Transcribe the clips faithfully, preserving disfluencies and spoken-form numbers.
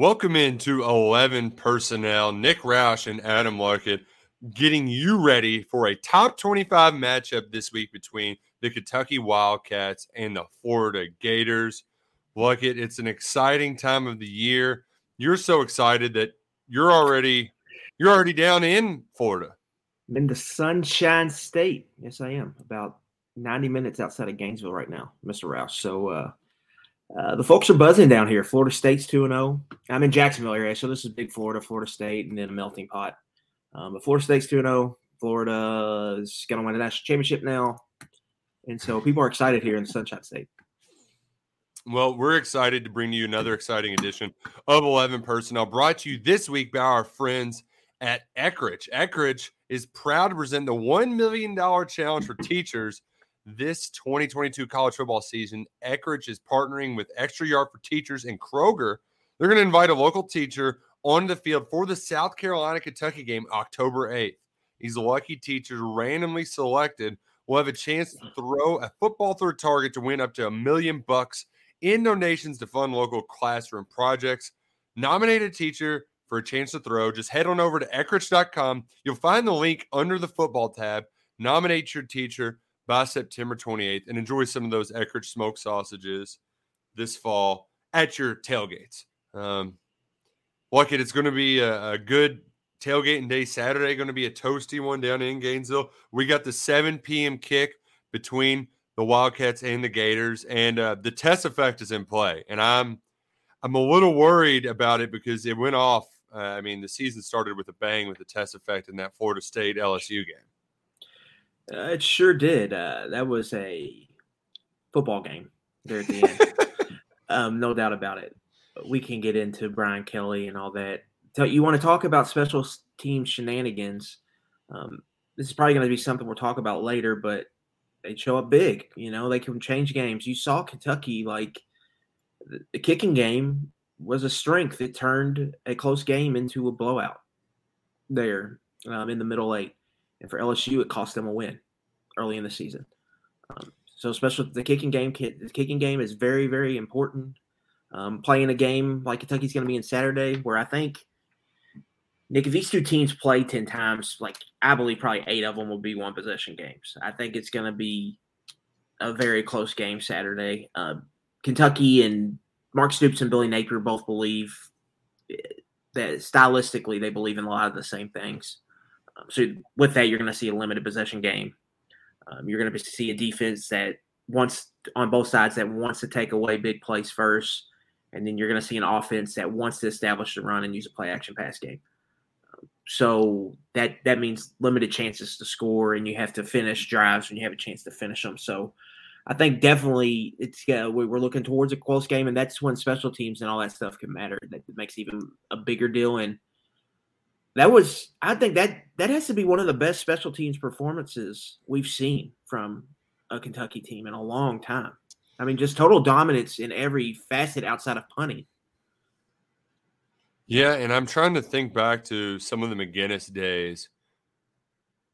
Welcome into eleven Personnel, Nick Roush and Adam Larkin, getting you ready for a top twenty-five matchup this week between the Kentucky Wildcats and the Florida Gators. Larkin, it's an exciting time of the year. You're so excited that you're already you're already down in Florida. I'm in the Sunshine State. Yes, I am. About ninety minutes outside of Gainesville right now, Mister Roush. So, uh, Uh, the folks are buzzing down here. Florida State's two and oh. I'm in Jacksonville area, so this is big Florida, Florida State, and then a melting pot. Um, but Florida State's two and oh. Florida's going to win the national championship now. And so people are excited here in the Sunshine State. Well, we're excited to bring you another exciting edition of eleven Personnel, brought to you this week by our friends at Eckrich. Eckrich is proud to present the one million dollars challenge for teachers. This twenty twenty-two college football season, Eckrich is partnering with Extra Yard for Teachers and Kroger. They're going to invite a local teacher onto the field for the South Carolina-Kentucky game October eighth. These lucky teachers randomly selected will have a chance to throw a football through a target to win up to a million bucks in donations to fund local classroom projects. Nominate a teacher for a chance to throw. Just head on over to eckrich dot com. You'll find the link under the football tab. Nominate your teacher by September twenty-eighth, and enjoy some of those Eckrich smoked sausages this fall at your tailgates. Um, like it, it's going to be a, a good tailgating day Saturday, going to be a toasty one down in Gainesville. We got the seven p.m. kick between the Wildcats and the Gators, and uh, the test effect is in play. And I'm I'm a little worried about it because it went off. Uh, I mean, the season started with a bang with the test effect in that Florida State L S U game. Uh, it sure did. Uh, that was a football game there at the end. um, no doubt about it. We can get into Brian Kelly and all that. So you want to talk about special team shenanigans. Um, this is probably going to be something we'll talk about later, but they show up big. You know, they can change games. You saw Kentucky, like, the, the kicking game was a strength. It turned a close game into a blowout there um, in the middle eight. And for L S U, it cost them a win early in the season. Um, so, special the kicking game, the kicking game is very, very important. Um, playing a game like Kentucky's going to be in Saturday, where I think, Nick, if these two teams play ten times, like I believe probably eight of them will be one possession games. I think it's going to be a very close game Saturday. Uh, Kentucky and Mark Stoops and Billy Napier both believe that stylistically they believe in a lot of the same things. So with that, you're going to see a limited possession game. Um, you're going to see a defense that wants on both sides that wants to take away big plays first, and then you're going to see an offense that wants to establish the run and use a play action pass game. Um, so that that means limited chances to score, and you have to finish drives when you have a chance to finish them. So I think definitely it's uh, we're looking towards a close game, and that's when special teams and all that stuff can matter. That makes even a bigger deal. And That was, I think that that has to be one of the best special teams performances we've seen from a Kentucky team in a long time. I mean, just total dominance in every facet outside of punting. Yeah, and I'm trying to think back to some of the McGinnis days.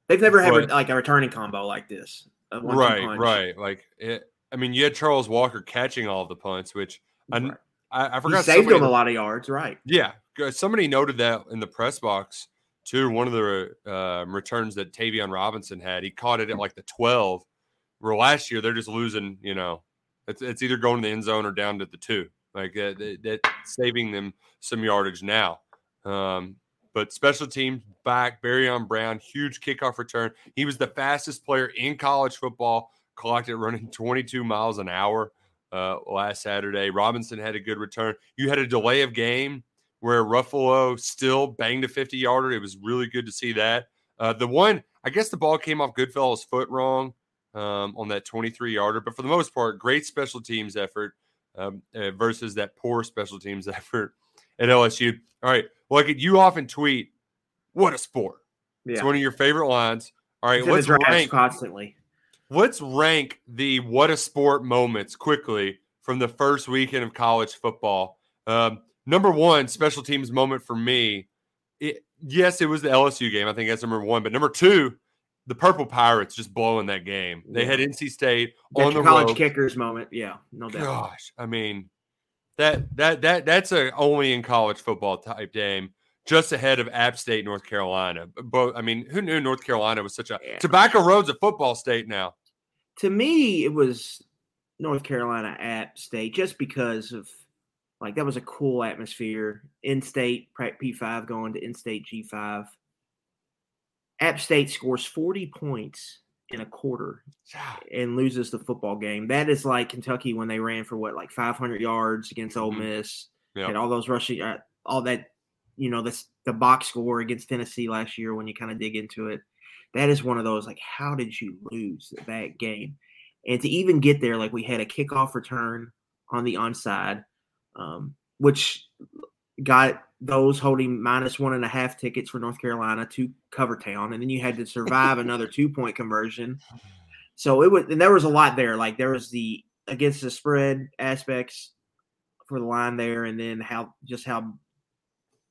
They've never but, had like a returning combo like this. Right, right. Like, it, I mean, you had Charles Walker catching all the punts, which right. I, I I forgot. He saved somebody, him a lot of yards, right? Yeah. Somebody noted that in the press box, too. One of the uh, returns that Tavion Robinson had, he caught it at like the twelve. Where last year they're just losing, you know, It's it's either going to the end zone or down to the two. Like uh, that, that's saving them some yardage now. Um, but special teams back, Barion Brown, huge kickoff return. He was the fastest player in college football, clocked at running twenty-two miles an hour uh, last Saturday. Robinson had a good return. You had a delay of game where Ruffalo still banged a fifty-yarder. It was really good to see that. Uh, the one, I guess the ball came off Goodfellow's foot wrong um, on that twenty-three-yarder. But for the most part, great special teams effort. Um, uh, versus that poor special teams effort at L S U. All right, look, well, you often tweet, "What a sport!" Yeah. It's one of your favorite lines. All right, let's rank constantly. Let's rank the "What a sport" moments quickly from the first weekend of college football. Um, number one, special teams moment for me. It, yes, it was the L S U game. I think that's number one. But number two, the Purple Pirates just blowing that game. They had N C State that's on the college road. Kickers moment. Yeah, no doubt. Gosh, I mean, that that that that's a only in college football type game. Just ahead of App State, North Carolina. But I mean, who knew North Carolina was such a yeah. Tobacco Road's a football state now? To me, it was North Carolina, App State, just because of like that was a cool atmosphere. In-state P five going to in-state G five. App State scores forty points in a quarter and loses the football game. That is like Kentucky when they ran for, what, like five hundred yards against Ole Miss. Yep. And all those rushing uh, – all that, you know, this, the box score against Tennessee last year when you kind of dig into it. That is one of those, like, how did you lose that game? And to even get there, like, we had a kickoff return on the onside, um, which got – those holding minus one and a half tickets for North Carolina to cover town. And then you had to survive another two point conversion. So it was, and there was a lot there. Like there was the against the spread aspects for the line there. And then how, just how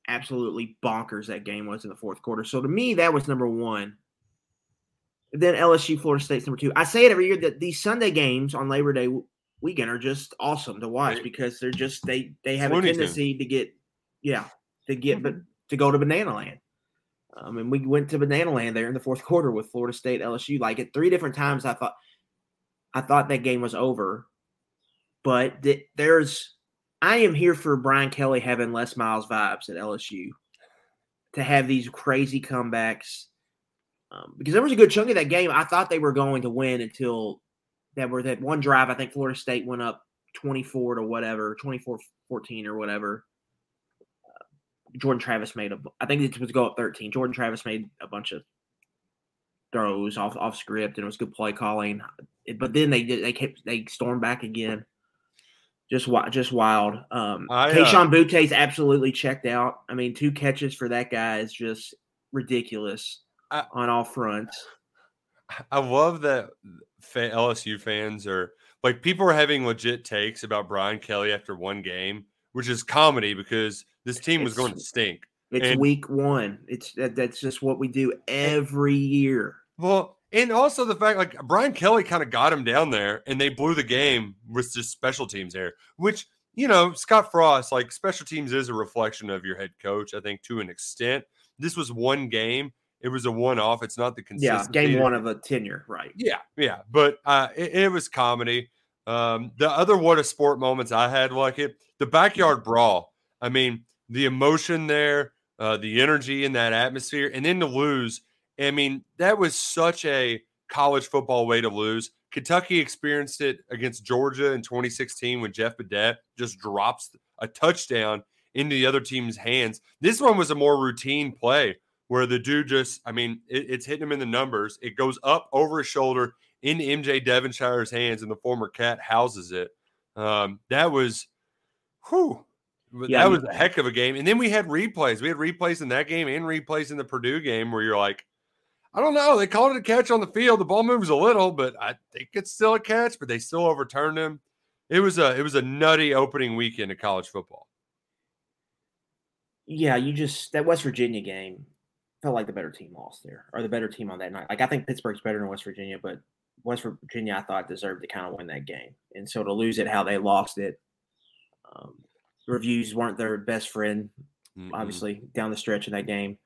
absolutely bonkers that game was in the fourth quarter. So to me, that was number one. Then L S U, Florida State's number two. I say it every year that these Sunday games on Labor Day weekend are just awesome to watch because they're just, they, they have a tendency to get, yeah, to get but to go to Banana Land. Um, and we went to Banana Land there in the fourth quarter with Florida State, L S U. Like at three different times, I thought I thought that game was over. But th- there's, I am here for Brian Kelly having Les Miles vibes at L S U to have these crazy comebacks um, because there was a good chunk of that game I thought they were going to win until that were that one drive. I think Florida State went up twenty-four to whatever, twenty-four fourteen or whatever. Jordan Travis made a – I think it was go up thirteen. Jordan Travis made a bunch of throws off, off script, and it was good play calling. But then they did, they kept they stormed back again. Just just wild. Um, I, uh, Kayshon Butte's absolutely checked out. I mean, two catches for that guy is just ridiculous I, on all fronts. I love that L S U fans are – like people are having legit takes about Brian Kelly after one game, which is comedy because this team was it's, going to stink. It's and, week one. It's that, that's just what we do every year. Well, and also the fact like Brian Kelly kind of got him down there and they blew the game with just special teams error, which, you know, Scott Frost, like special teams is a reflection of your head coach, I think, to an extent. This was one game. It was a one-off. It's not the consistency. Yeah, game one of a tenure, right. Yeah, yeah. But uh, it, it was comedy. Um, the other what a sport moments I had like it, the backyard brawl. I mean, the emotion there, uh, the energy in that atmosphere, and then to lose. I mean, that was such a college football way to lose. Kentucky experienced it against Georgia in twenty sixteen when Jeff Badette just drops a touchdown into the other team's hands. This one was a more routine play where the dude just, I mean, it, it's hitting him in the numbers. It goes up over his shoulder into M J Devonshire's hands, and the former Cat houses it. Um, that was, whew. Yeah, that was a heck of a game. And then we had replays. We had replays in that game and replays in the Purdue game where you're like, I don't know. They called it a catch on the field. The ball moves a little, but I think it's still a catch, but they still overturned him. It was a it was a nutty opening weekend of college football. Yeah, you just – that West Virginia game felt like the better team lost there or the better team on that night. Like I think Pittsburgh's better than West Virginia, but West Virginia I thought deserved to kind of win that game. And so to lose it how they lost it um, – reviews weren't their best friend, obviously, mm-hmm. down the stretch of that game.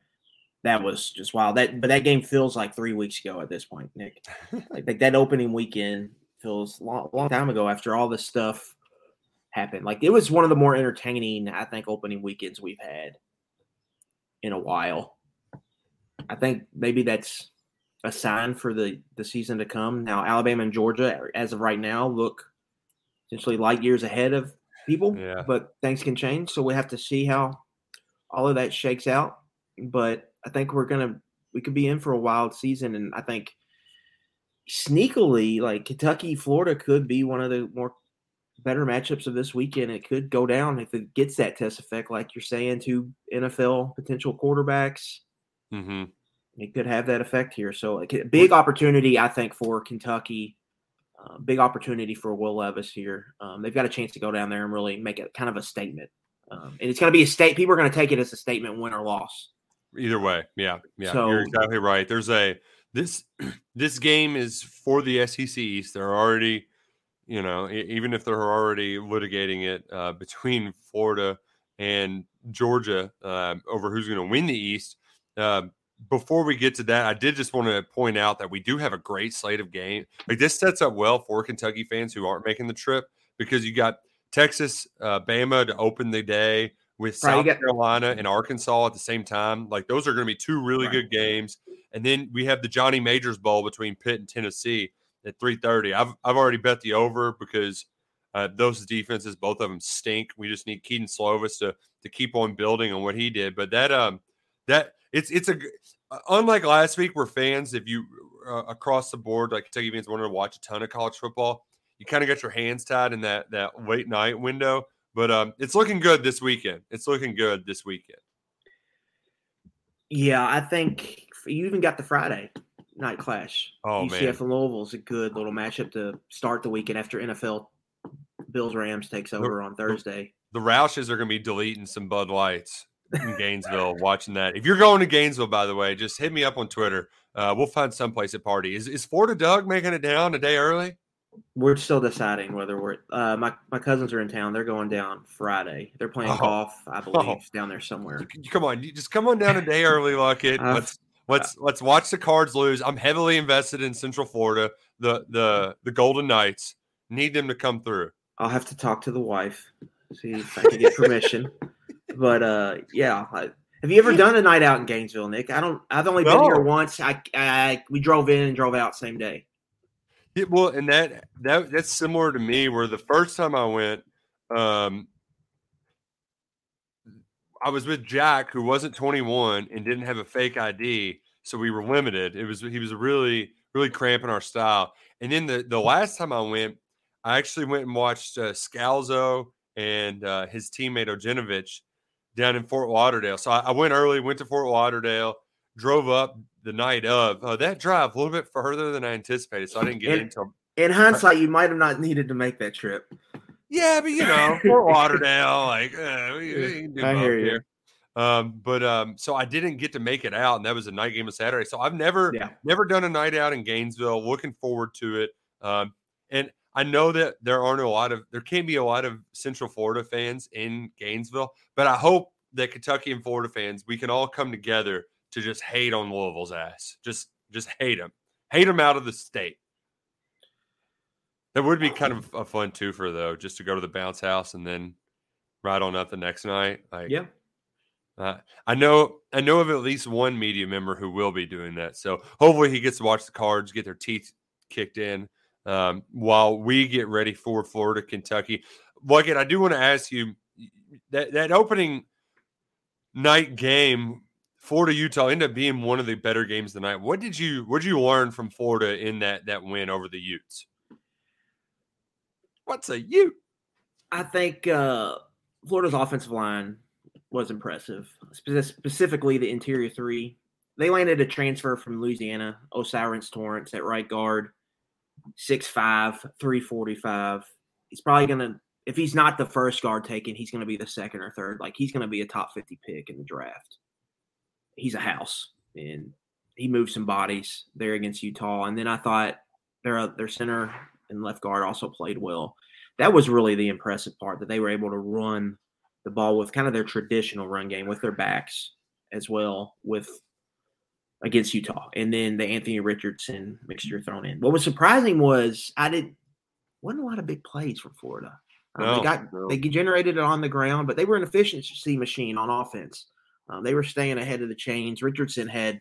That was just wild. That, but that game feels like three weeks ago at this point, Nick. Like, like that opening weekend feels long, long time ago after all this stuff happened. Like, it was one of the more entertaining, I think, opening weekends we've had in a while. I think maybe that's a sign for the, the season to come. Now, Alabama and Georgia, as of right now, look essentially light years ahead of people, yeah. but things can change. So we have to see how all of that shakes out. But I think we're going to – we could be in for a wild season, and I think sneakily, like, Kentucky, Florida could be one of the more better matchups of this weekend. It could go down if it gets that test effect, like you're saying, to N F L potential quarterbacks. Mm-hmm. It could have that effect here. So a big opportunity, I think, for Kentucky. Uh, big opportunity for Will Levis here. Um, they've got a chance to go down there and really make it kind of a statement. Um, and it's going to be a state. People are going to take it as a statement, win or loss. Either way, yeah, yeah. So, you're exactly right. There's a this this game is for the S E C East. They're already, you know, even if they're already litigating it uh, between Florida and Georgia uh, over who's going to win the East. Uh, before we get to that, I did just want to point out that we do have a great slate of games. Like, this sets up well for Kentucky fans who aren't making the trip, because you got Texas, uh, Bama to open the day with South right, Carolina and Arkansas at the same time. Like, those are going to be two really right. good games. And then we have the Johnny Majors Bowl between Pitt and Tennessee at three thirty. I've I've already bet the over because uh, those defenses, both of them, stink. We just need Keaton Slovis to to keep on building on what he did. But that um that it's it's a unlike last week where fans, if you uh, across the board, like Kentucky fans wanted to watch a ton of college football, you kind of got your hands tied in that that late night window. But um, it's looking good this weekend. It's looking good this weekend. Yeah, I think you even got the Friday night clash. Oh, U C F man. U C F and Louisville is a good little matchup to start the weekend after N F L Bills-Rams takes over the, on Thursday. The Roushes are going to be deleting some Bud Lights in Gainesville watching that. If you're going to Gainesville, by the way, just hit me up on Twitter. Uh, we'll find someplace at party. Is, is Florida Doug making it down a day early? We're still deciding whether we're uh, – my, my cousins are in town. They're going down Friday. They're playing oh. golf, I believe, oh. down there somewhere. Come on. You just come on down a day early, Luckett. Let's let's uh, let's watch the Cards lose. I'm heavily invested in Central Florida, the, the, the Golden Knights. Need them to come through. I'll have to talk to the wife, see if I can get permission. But, uh, yeah, I, have you ever done a night out in Gainesville, Nick? I don't, I've only no. been here once. I, I We drove in and drove out same day. It, well, and that, that that's similar to me, where the first time I went, um, I was with Jack, who wasn't twenty-one and didn't have a fake I D, so we were limited. It was he was really really cramping our style. And then the, the last time I went, I actually went and watched uh, Scalzo and uh, his teammate Ojenovich down in Fort Lauderdale. So I, I went early, went to Fort Lauderdale, drove up the night of. Uh, that drive a little bit further than I anticipated, so I didn't get in, into in hindsight, you might have not needed to make that trip. Yeah, but, you know, Fort Lauderdale, like, uh, we, we can do I hear you. Here. Um, but um, so I didn't get to make it out, and that was a night game of Saturday. So I've never, yeah. never done a night out in Gainesville. Looking forward to it. Um, and I know that there aren't a lot of, there can be a lot of Central Florida fans in Gainesville, but I hope that Kentucky and Florida fans, we can all come together to just hate on Louisville's ass. Just just hate them. Hate them out of the state. That would be kind of a fun twofer, though, just to go to the bounce house and then ride on up the next night. Like, yeah. Uh, I know I know of at least one media member who will be doing that. So hopefully he gets to watch the Cards, get their teeth kicked in um, while we get ready for Florida, Kentucky. Luckett, I do want to ask you, that, that opening night game, Florida Utah, ended up being one of the better games tonight. What did you what did you learn from Florida in that that win over the Utes? What's a Ute? I think uh, Florida's offensive line was impressive, Spe- specifically the interior three. They landed a transfer from Louisiana, O'Sirens Torrance, at right guard, six five, three forty-five. He's probably going to, if he's not the first guard taken, he's going to be the second or third. Like, he's going to be a top fifty pick in the draft. He's a house, and he moved some bodies there against Utah. And then I thought their their center and left guard also played well. That was really the impressive part, that they were able to run the ball with kind of their traditional run game with their backs as well with against Utah. And then the Anthony Richardson mixture thrown in. What was surprising was I did wasn't a lot of big plays from Florida. Um, no, they got no. they generated it on the ground, but they were an efficiency machine on offense. Um, they were staying ahead of the chains. Richardson had,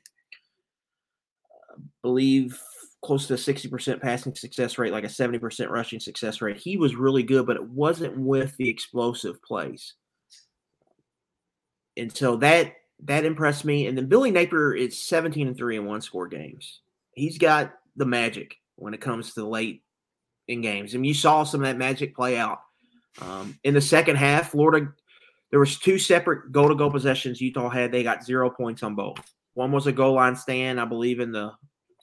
I uh, believe, close to a sixty percent passing success rate, like a seventy percent rushing success rate. He was really good, but it wasn't with the explosive plays. And so that that impressed me. And then Billy Napier is seventeen and three in one-score games. He's got the magic when it comes to late in games. And you saw some of that magic play out. Um, in the second half, Florida, there was two separate goal-to-goal possessions Utah had. They got zero points on both. One was a goal line stand, I believe, in the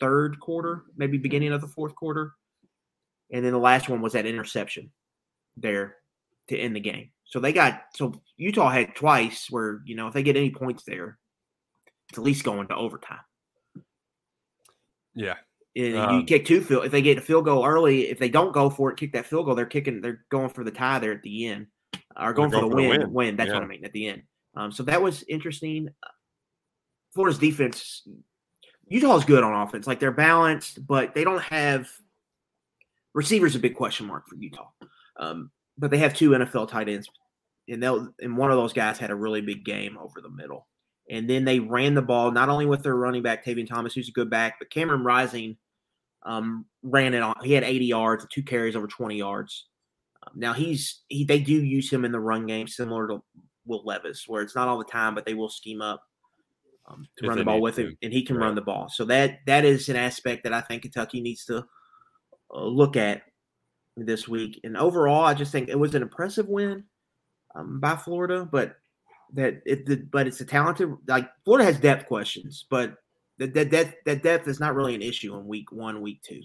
third quarter, maybe beginning of the fourth quarter. And then the last one was that interception there to end the game. So they got – so Utah had twice where, you know, if they get any points there, it's at least going to overtime. Yeah. And um, you kick two field – if they get a field goal early, if they don't go for it, kick that field goal, they're kicking – they're going for the tie there at the end. Or going for the win. win. Win. That's yeah. what I mean, at the end. Um, so that was interesting. Florida's defense – Utah's good on offense. Like, they're balanced, but they don't have – receiver's a big question mark for Utah. Um But they have two N F L tight ends, and they'll and one of those guys had a really big game over the middle. And then they ran the ball not only with their running back Tavion Thomas, who's a good back, but Cameron Rising um, ran it on. He had eighty yards, two carries over twenty yards. Um, now he's he they do use him in the run game, similar to Will Levis, where it's not all the time, but they will scheme up um, to run the ball with him, and he can run the ball. So that that is an aspect that I think Kentucky needs to uh, look at this week. And overall, I just think it was an impressive win um, by Florida, but that it the, but it's a talented, like Florida has depth questions, but that that that, that depth is not really an issue in week one, week two.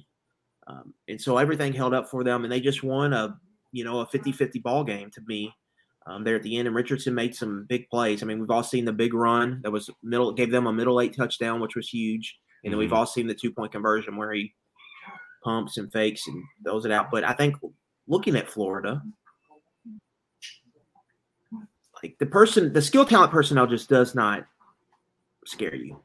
Um, and so everything held up for them, and they just won a, you know, a fifty-fifty ball game to me um, there at the end. And Richardson made some big plays. I mean, we've all seen the big run that was middle, gave them a middle late touchdown, which was huge. And then mm-hmm. we've all seen the two point conversion where he pumps and fakes and throws it out. But I think looking at Florida, like the person, the skill talent personnel just does not scare you.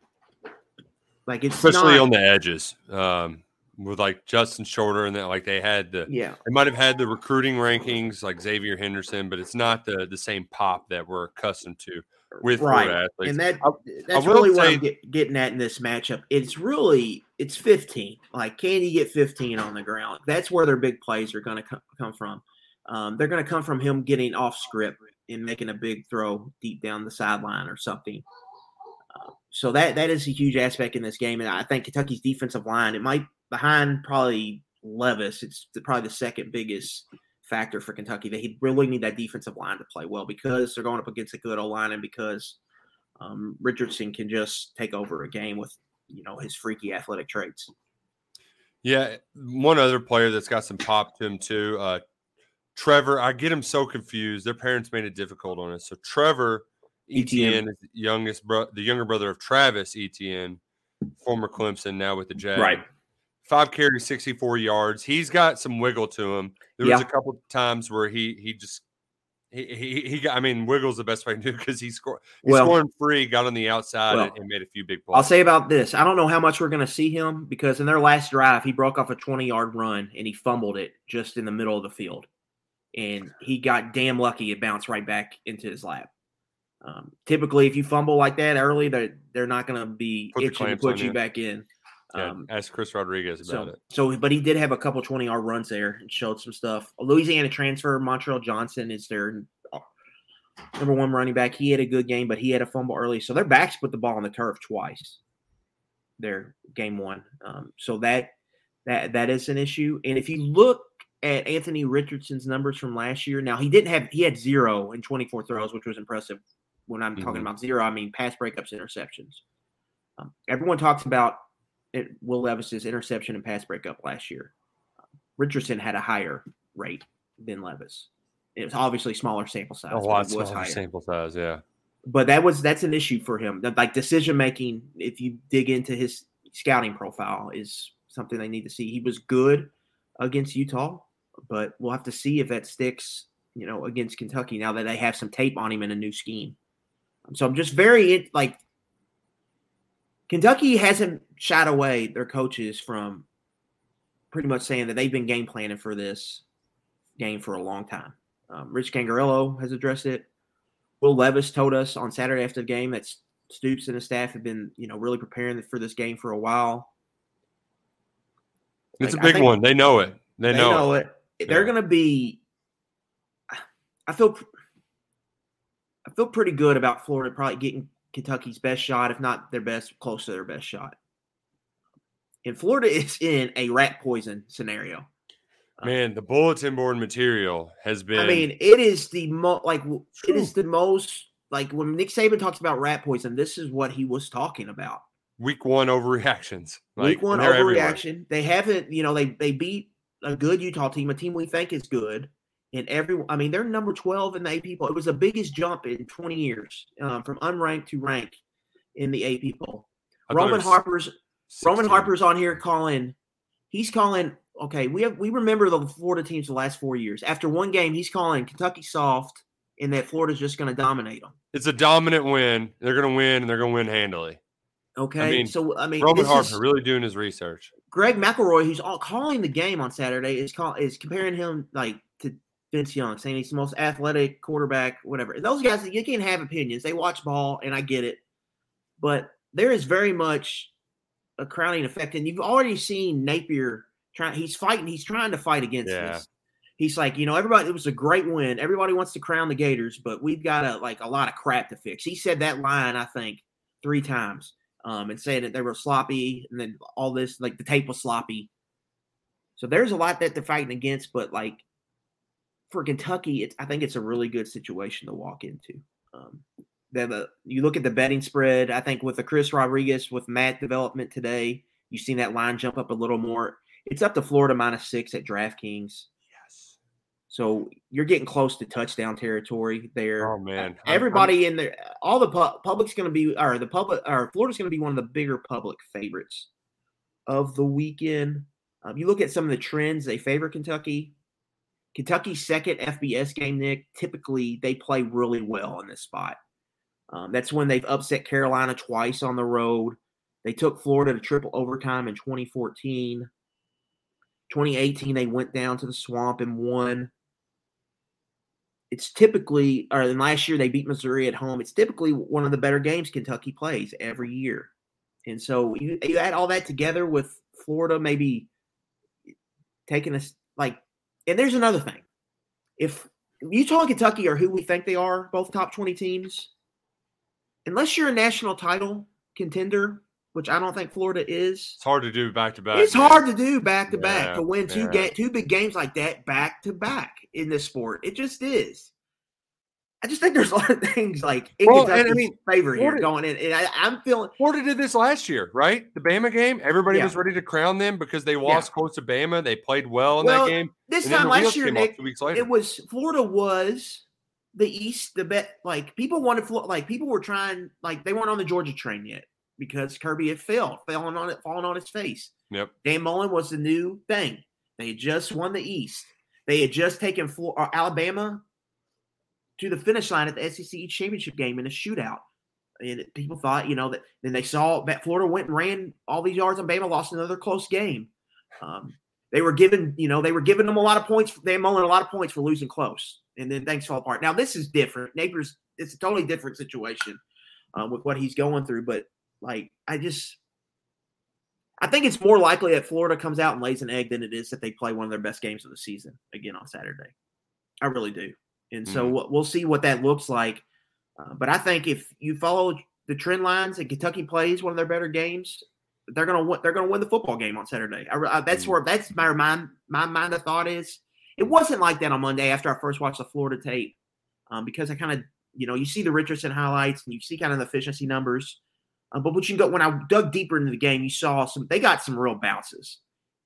Like it's especially not, on the edges um, with like Justin Shorter and that. Like they had the yeah, they might have had the recruiting rankings like Xavier Henderson, but it's not the the same pop that we're accustomed to with right. Florida athletes. And that that's I, I really what say, I'm get, getting at in this matchup. It's really it's fifteen. Like, can you get fifteen on the ground? That's where their big plays are going to com- come from. Um, they're going to come from him getting off script and making a big throw deep down the sideline or something. Uh, so that that is a huge aspect in this game. And I think Kentucky's defensive line, it might behind probably Levis. It's the, probably the second biggest factor for Kentucky. They really need that defensive line to play well because they're going up against a good O-line and because um, Richardson can just take over a game with, you know, his freaky athletic traits. Yeah. One other player that's got some pop to him too. Uh, Trevor, I get him so confused. Their parents made it difficult on us. So Trevor Etienne is the youngest bro- the younger brother of Travis Etienne, former Clemson, now with the Jags. Right. Five carries, sixty-four yards. He's got some wiggle to him. There yeah. was a couple of times where he he just he he, he got. I mean, wiggle's the best way to do because he scored. He well, scored free, got on the outside, well, and, and made a few big plays. I'll say about this: I don't know how much we're going to see him because in their last drive, he broke off a twenty-yard run and he fumbled it just in the middle of the field, and he got damn lucky. It bounced right back into his lap. Um, typically, if you fumble like that early, they're they're not going to be put itching to put you in. back in. Yeah, um, ask Chris Rodriguez about so, it. So, but he did have a couple twenty-yard runs there and showed some stuff. A Louisiana transfer, Montrell Johnson is their number one running back. He had a good game, but he had a fumble early. So their backs put the ball on the turf twice there, game one. Um, so that that that is an issue. And if you look at Anthony Richardson's numbers from last year, now he didn't have – he had zero in twenty-four throws, which was impressive. When I'm mm-hmm. talking about zero, I mean pass breakups, interceptions. Um, everyone talks about – It, Will Levis's interception and pass breakup last year. Richardson had a higher rate than Levis. It was obviously smaller sample size. A lot smaller higher. sample size, yeah. But that was that's an issue for him. Like decision making, if you dig into his scouting profile, is something they need to see. He was good against Utah, but we'll have to see if that sticks, you know, against Kentucky now that they have some tape on him in a new scheme. So I'm just very like. Kentucky hasn't shied away their coaches from pretty much saying that they've been game planning for this game for a long time. Um, Rich Gangarello has addressed it. Will Levis told us on Saturday after the game that Stoops and his staff have been, you know, really preparing for this game for a while. It's like, a big one. They know it. They, they know, know it. it. They're yeah. going to be – I feel I feel pretty good about Florida probably getting Kentucky's best shot, if not their best, close to their best shot. And Florida is in a rat poison scenario. Man, the bulletin board material has been – I mean, it is the mo- – like, true. it is the most – like, when Nick Saban talks about rat poison, this is what he was talking about. Week one overreactions. Like, Week one overreaction. Everywhere. They haven't – you know, they, they beat a good Utah team, a team we think is good. And everyone – I mean, they're number twelve in the A P poll. It was the biggest jump in twenty years um, from unranked to ranked in the A P poll. Roman Harper's – Roman Harper's on here calling – he's calling – Okay, we have we remember the Florida teams the last four years. After one game, he's calling Kentucky soft and that Florida's just going to dominate them. It's a dominant win. They're going to win, and they're going to win handily. Okay, I mean, so, I mean, Roman Harper really doing his research. Greg McElroy, who's all calling the game on Saturday, is call, is comparing him like to Vince Young, saying he's the most athletic quarterback, whatever. Those guys, you can have opinions. They watch ball, and I get it. But there is very much a crowning effect, and you've already seen Napier – Trying, he's fighting. He's trying to fight against yeah. this. He's like, you know, everybody. It was a great win. Everybody wants to crown the Gators, but we've got a like a lot of crap to fix. He said that line, I think, three times, um, and saying that they were sloppy, and then all this, like the tape was sloppy. So there's a lot that they're fighting against, but like for Kentucky, it's I think it's a really good situation to walk into. Um, that uh, you look at the betting spread. I think with the Chris Rodriguez with Matt development today, you've seen that line jump up a little more. It's up to Florida minus six at DraftKings. Yes. So you're getting close to touchdown territory there. Oh man, everybody I'm, I'm, in there, all the pu- public's going to be, or the public, or Florida's going to be one of the bigger public favorites of the weekend. Um, you look at some of the trends; they favor Kentucky. Kentucky's second F B S game, Nick. Typically, they play really well in this spot. Um, that's when they've upset Carolina twice on the road. They took Florida to triple overtime in twenty fourteen. twenty eighteen, they went down to the swamp and won. It's typically, or last year they beat Missouri at home. It's typically one of the better games Kentucky plays every year. And so you, you add all that together with Florida maybe taking us like, and there's another thing. If Utah and Kentucky are who we think they are, both top twenty teams, unless you're a national title contender, which I don't think Florida is. It's hard to do back-to-back. It's hard to do back-to-back yeah, to win two, yeah. ga- two big games like that back-to-back in this sport. It just is. I just think there's a lot of things like in well, Kentucky's I mean, favor Florida, here going in. And I, I'm feeling – Florida did this last year, right? The Bama game, everybody yeah. was ready to crown them because they lost yeah. close to Bama. They played well in well, that game. This time last year, Nick, it was – Florida was the East, the bet – like people wanted – like people were trying – like they weren't on the Georgia train yet. Because Kirby had failed, fallen on it, fallen on his face. Yep. Dan Mullen was the new thing. They had just won the East. They had just taken four, uh, Alabama to the finish line at the S E C championship game in a shootout. And people thought, you know, that then they saw that Florida went and ran all these yards and Bama lost another close game. Um, they were giving, you know, they were giving them a lot of points. Dan Mullen a lot of points for losing close, and then things fall apart. Now this is different. Napier's, it's a totally different situation uh, with what he's going through, but. Like, I just – I think it's more likely that Florida comes out and lays an egg than it is that they play one of their best games of the season again on Saturday. I really do. And mm-hmm. so we'll, we'll see what that looks like. Uh, but I think if you follow the trend lines and Kentucky plays one of their better games, they're going to they're gonna win the football game on Saturday. I, I, that's mm-hmm. where – that's my mind, my mind of thought is. It wasn't like that on Monday after I first watched the Florida tape um, because I kind of – you know, you see the Richardson highlights and you see kind of the efficiency numbers. Uh, but what you go, when I dug deeper into the game, you saw some – they got some real bounces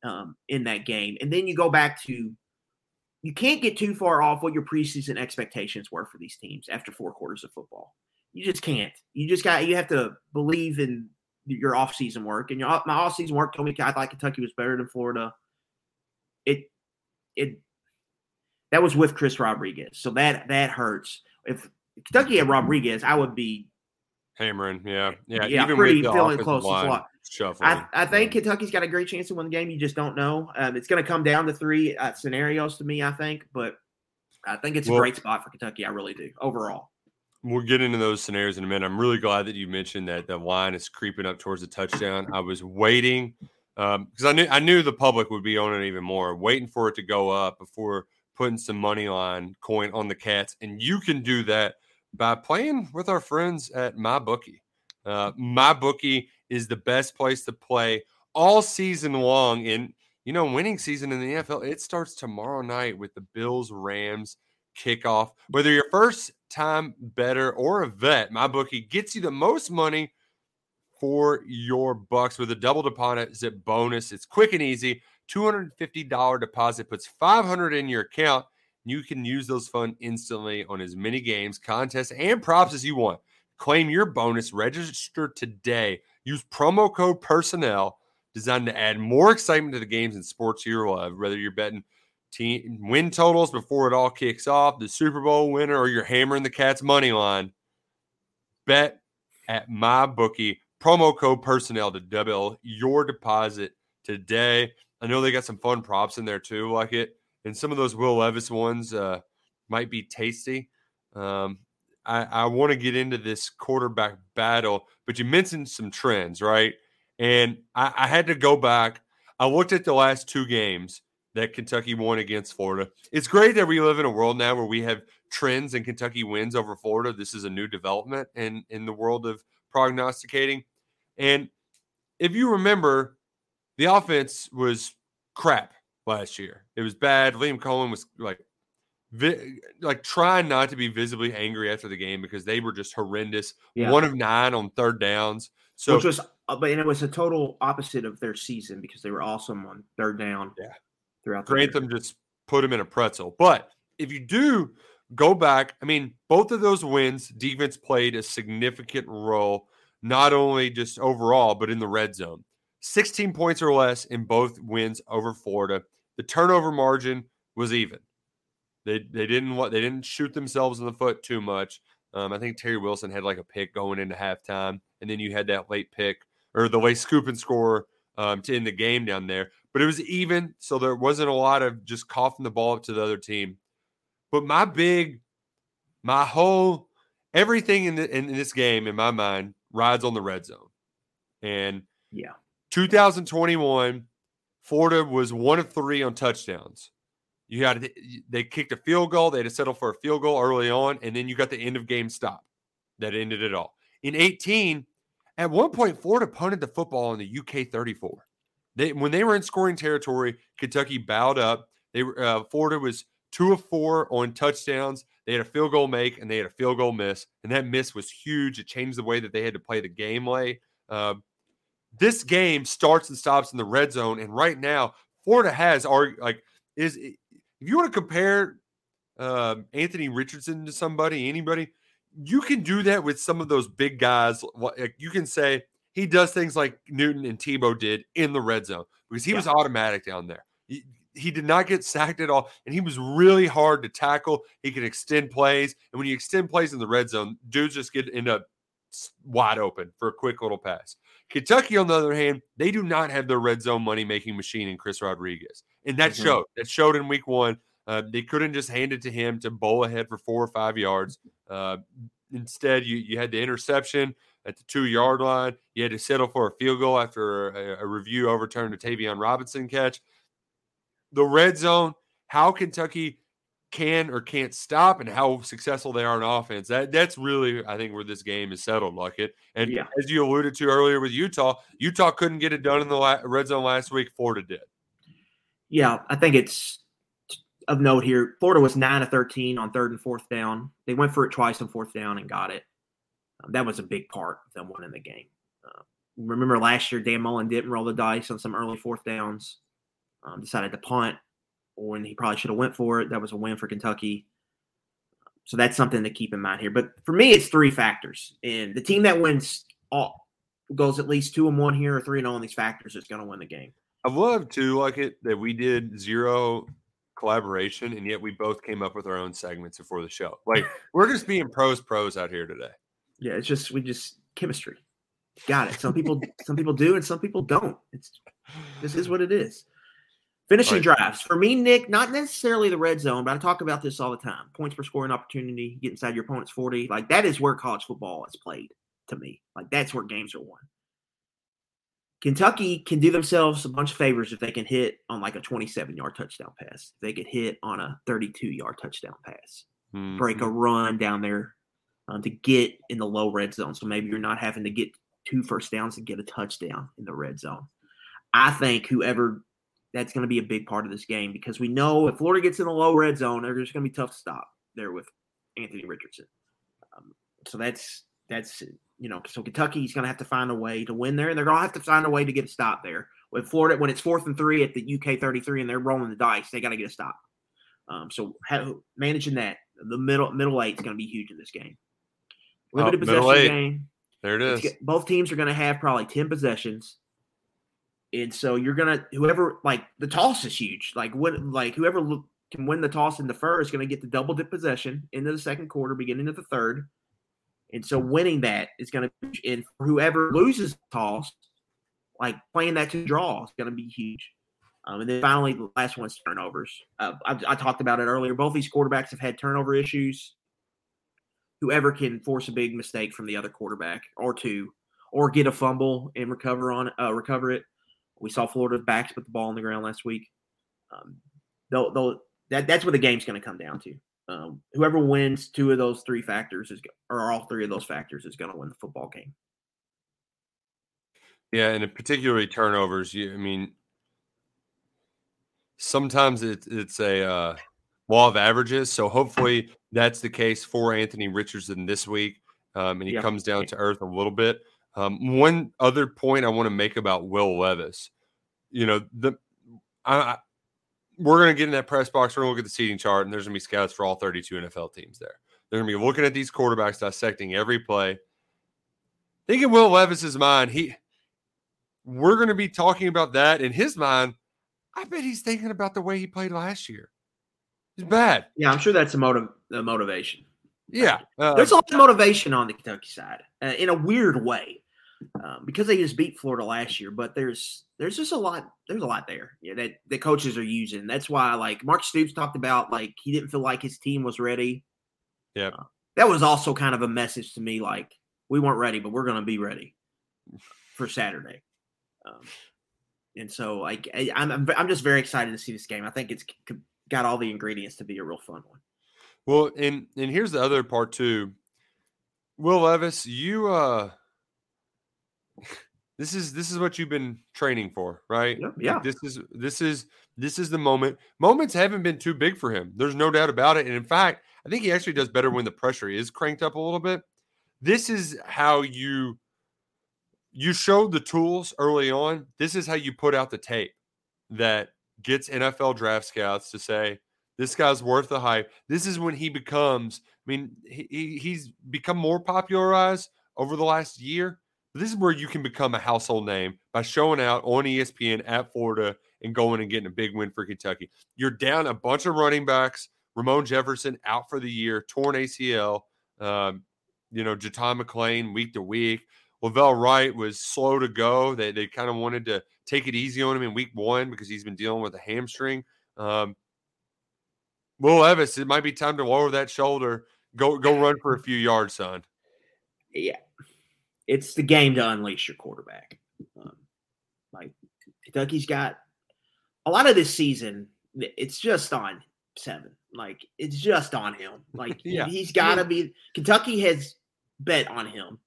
um, in that game. And then you go back to – you can't get too far off what your preseason expectations were for these teams after four quarters of football. You just can't. You just got – you have to believe in your offseason work. And your, my offseason work told me I thought Kentucky was better than Florida. It – it that was with Chris Rodriguez. So that that hurts. If Kentucky had Rodriguez, I would be – Hammering, yeah. Yeah, yeah even pretty with the feeling close to lot. I, I think yeah. Kentucky's got a great chance to win the game. You just don't know. Um, it's going to come down to three uh, scenarios to me, I think. But I think it's well, a great spot for Kentucky. I really do, overall. We'll get into those scenarios in a minute. I'm really glad that you mentioned that the line is creeping up towards the touchdown. I was waiting um, because I knew I knew the public would be on it even more, waiting for it to go up before putting some money line coin on the Cats. And you can do that by playing with our friends at MyBookie. Uh, MyBookie is the best place to play all season long. And, you know, winning season in the N F L, it starts tomorrow night with the Bills-Rams kickoff. Whether you're first time better or a vet, MyBookie gets you the most money for your bucks with a double deposit bonus. It's quick and easy. two hundred fifty dollars deposit puts five hundred dollars in your account. You can use those funds instantly on as many games, contests, and props as you want. Claim your bonus. Register today. Use promo code personnel designed to add more excitement to the games and sports you love, whether you're betting team win totals before it all kicks off, the Super Bowl winner, or you're hammering the Cats money line. Bet at MyBookie. Promo code personnel to double your deposit today. I know they got some fun props in there too, like it. And some of those Will Levis ones uh, might be tasty. Um, I, I want to get into this quarterback battle, but you mentioned some trends, right? And I, I had to go back. I looked at the last two games that Kentucky won against Florida. It's great that we live in a world now where we have trends and Kentucky wins over Florida. This is a new development in, in the world of prognosticating. And if you remember, the offense was crap last year. It was bad. Liam Cohen was like, vi- like trying not to be visibly angry after the game because they were just horrendous. Yeah. One of nine on third downs. So, which was, but and it was a total opposite of their season because they were awesome on third down. Yeah, throughout. The Grantham year. Just put them in a pretzel. But if you do go back, I mean, both of those wins, defense played a significant role, not only just overall, but in the red zone. sixteen points or less in both wins over Florida. The turnover margin was even. They they didn't they didn't shoot themselves in the foot too much. Um, I think Terry Wilson had like a pick going into halftime, and then you had that late pick or the late scoop and score um, to end the game down there. But it was even, so there wasn't a lot of just coughing the ball up to the other team. But my big, my whole everything in the, in this game in my mind rides on the red zone, and yeah. two thousand twenty-one, Florida was one of three on touchdowns. You had they kicked a field goal, they had to settle for a field goal early on, and then you got the end of game stop that ended it all. In eighteen, at one point, Florida punted the football in the U K thirty-four. They when they were in scoring territory, Kentucky bowed up. They were uh, Florida was two of four on touchdowns. They had a field goal make and they had a field goal miss, and that miss was huge. It changed the way that they had to play the game late. Uh, This game starts and stops in the red zone, and right now, Florida has like is if you want to compare uh, Anthony Richardson to somebody, anybody, you can do that with some of those big guys. Like you can say he does things like Newton and Tebow did in the red zone because he yeah. was automatic down there. He, he did not get sacked at all, and he was really hard to tackle. He could extend plays, and when you extend plays in the red zone, dudes just get end up wide open for a quick little pass. Kentucky, on the other hand, they do not have their red zone money-making machine in Chris Rodriguez. And that mm-hmm. showed. That showed in week one. Uh, they couldn't just hand it to him to bowl ahead for four or five yards. Uh, instead, you, you had the interception at the two-yard line. You had to settle for a field goal after a, a review overturned a Tavion Robinson catch. The red zone, how Kentucky can or can't stop and how successful they are in offense. That That's really, I think, where this game is settled, Luckett. And yeah. as you alluded to earlier with Utah, Utah couldn't get it done in the la- red zone last week. Florida did. Yeah, I think it's of note here. Florida was nine of thirteen on third and fourth down. They went for it twice on fourth down and got it. Um, that was a big part of them winning the game. Uh, remember last year, Dan Mullen didn't roll the dice on some early fourth downs, um, decided to punt. When he probably should have went for it. That was a win for Kentucky. So that's something to keep in mind here. But for me, it's three factors. And the team that wins all goes at least two and one here or three and all in these factors is going to win the game. I love, too, like it, that we did zero collaboration, and yet we both came up with our own segments before the show. Like, we're just being pros pros out here today. Yeah, it's just we just chemistry. Got it. Some people, some people do, and some people don't. It's this is what it is. Finishing right. drives for me, Nick. Not necessarily the red zone, but I talk about this all the time. Points per scoring opportunity, get inside your opponent's forty. Like that is where college football is played to me. Like that's where games are won. Kentucky can do themselves a bunch of favors if they can hit on like a twenty-seven-yard touchdown pass. If they could hit on a thirty-two-yard touchdown pass, mm-hmm. break a run down there um, to get in the low red zone. So maybe you're not having to get two first downs and get a touchdown in the red zone. I think whoever that's going to be a big part of this game because we know if Florida gets in the low red zone, they're just going to be tough to stop there with Anthony Richardson. Um, so that's that's. You know, so Kentucky's going to have to find a way to win there, and they're going to have to find a way to get a stop there. With Florida, when it's fourth and three at the U K thirty-three and they're rolling the dice, they got to get a stop. Um, so have, managing that, the middle middle eight is going to be huge in this game. Limited oh, possession game. There it is. Get, both teams are going to have probably ten possessions. And so you're going to – whoever – like the toss is huge. Like what, like whoever can win the toss in the first is going to get the double-dip possession into the second quarter, beginning of the third. And so winning that is going to – and whoever loses the toss, like playing that to draw is going to be huge. Um, and then finally, the last one's turnovers. Uh, I, I talked about it earlier. Both these quarterbacks have had turnover issues. Whoever can force a big mistake from the other quarterback or two or get a fumble and recover on uh, recover it. We saw Florida backs put the ball on the ground last week. Um, they'll, they'll, that, that's what the game's going to come down to. Um, whoever wins two of those three factors is, or all three of those factors is going to win the football game. Yeah, and particularly turnovers. You, I mean, sometimes it, it's a uh, law of averages. So hopefully that's the case for Anthony Richardson this week, um, and he yeah. comes down to earth a little bit. Um, one other point I want to make about Will Levis, you know, the I. I we're going to get in that press box. We're going to look at the seating chart, and there's going to be scouts for all thirty-two N F L teams there. They're going to be looking at these quarterbacks, dissecting every play. I think in Will Levis's mind, he, we're going to be talking about that. In his mind, I bet he's thinking about the way he played last year. It's bad. Yeah, I'm sure that's a, motiv- a motivation. Yeah. Uh, there's a lot of motivation on the Kentucky side uh, in a weird way. Um, because they just beat Florida last year, but there's there's just a lot there's a lot there yeah, that the coaches are using. That's why like Mark Stoops talked about like he didn't feel like his team was ready. Yeah, uh, that was also kind of a message to me like we weren't ready, but we're going to be ready for Saturday. Um, and so like I, I'm I'm just very excited to see this game. I think it's got all the ingredients to be a real fun one. Well, and and here's the other part too. Will Levis, you uh. This is this is what you've been training for, right? Yep, yeah. Like this is this is this is the moment. Moments haven't been too big for him. There's no doubt about it. And in fact, I think he actually does better when the pressure is cranked up a little bit. This is how you you show the tools early on. This is how you put out the tape that gets N F L draft scouts to say this guy's worth the hype. This is when he becomes. I mean, he, he's become more popularized over the last year. This is where you can become a household name by showing out on E S P N at Florida and going and getting a big win for Kentucky. You're down a bunch of running backs. Ramon Jefferson out for the year, torn A C L. Um, you know, Jaton McClain week to week. La'Vell Wright was slow to go. They they kind of wanted to take it easy on him in week one because he's been dealing with a hamstring. Um, Will Levis, it might be time to lower that shoulder. Go go run for a few yards, son. Yeah. It's the game to unleash your quarterback. Um, like Kentucky's got a lot of this season. It's just on seven. Like it's just on him. Like yeah. he's got to yeah. be. Kentucky has bet on him,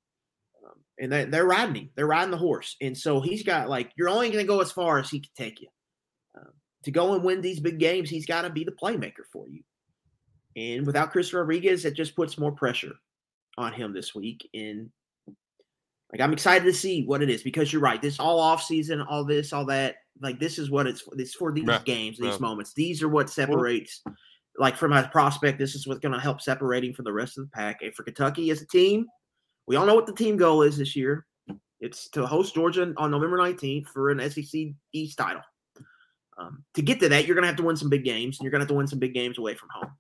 um, and they, they're riding him. They're riding the horse, and so he's got like you're only going to go as far as he can take you. Um, to go and win these big games, he's got to be the playmaker for you. And without Chris Rodriguez, it just puts more pressure on him this week. And Like, I'm excited to see what it is because you're right. This all off season, all this, all that, like, this is what it's for. It's for these right. games, these right. moments. These are what separates, like, from a prospect. This is what's going to help separating from the rest of the pack. And for Kentucky as a team, we all know what the team goal is this year. It's to host Georgia on November nineteenth for an S E C East title. Um, to get to that, you're going to have to win some big games, and you're going to have to win some big games away from home.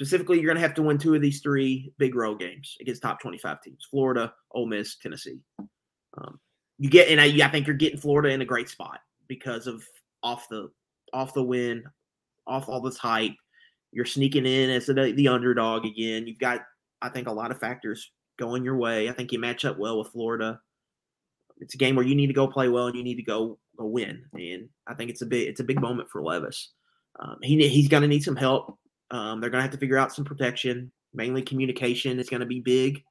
Specifically, you're going to have to win two of these three big road games against top twenty-five teams: Florida, Ole Miss, Tennessee. Um, you get, and I, I think you're getting Florida in a great spot because of off the off the win, off all this hype. You're sneaking in as the, the underdog again. You've got, I think, a lot of factors going your way. I think you match up well with Florida. It's a game where you need to go play well and you need to go go win. And I think it's a big it's a big moment for Levis. Um, he he's going to need some help. Um, they're going to have to figure out some protection, mainly communication. It's going to be big.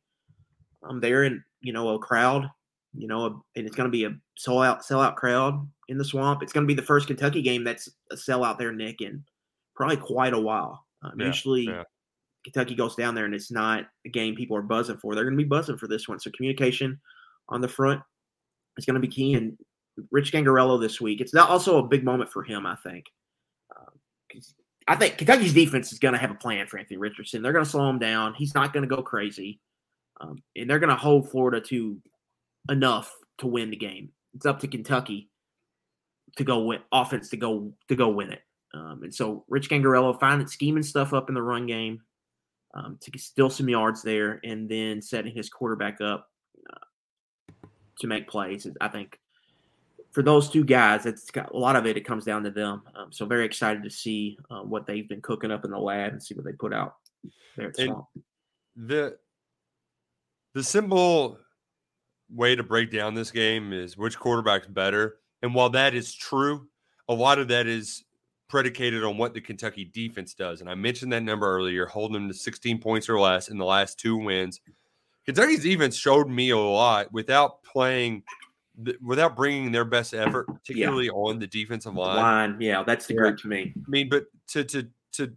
I'm there in, you know, a crowd, you know, a, and it's going to be a sellout, sellout crowd in the swamp. It's going to be the first Kentucky game that's a sellout there, Nick, in probably quite a while. Um, yeah, usually yeah. Kentucky goes down there and it's not a game people are buzzing for. They're going to be buzzing for this one. So communication on the front is going to be key. And Rich Gangarello this week, it's not also a big moment for him, I think. Uh, I think Kentucky's defense is going to have a plan for Anthony Richardson. They're going to slow him down. He's not going to go crazy. Um, and they're going to hold Florida to enough to win the game. It's up to Kentucky to go win offense to go to go win it. Um, and so Rich Gangarello finding scheming stuff up in the run game um, to steal some yards there and then setting his quarterback up uh, to make plays. I think for those two guys, it's got a lot of it. It comes down to them. Um, so very excited to see uh, what they've been cooking up in the lab and see what they put out there. At the the simple way to break down this game is which quarterback's better. And while that is true, a lot of that is predicated on what the Kentucky defense does. And I mentioned that number earlier, holding them to sixteen points or less in the last two wins. Kentucky's defense showed me a lot without playing – without bringing their best effort, particularly yeah. on the defensive line. line. Yeah, that's the yeah. group to me. I mean, but to to to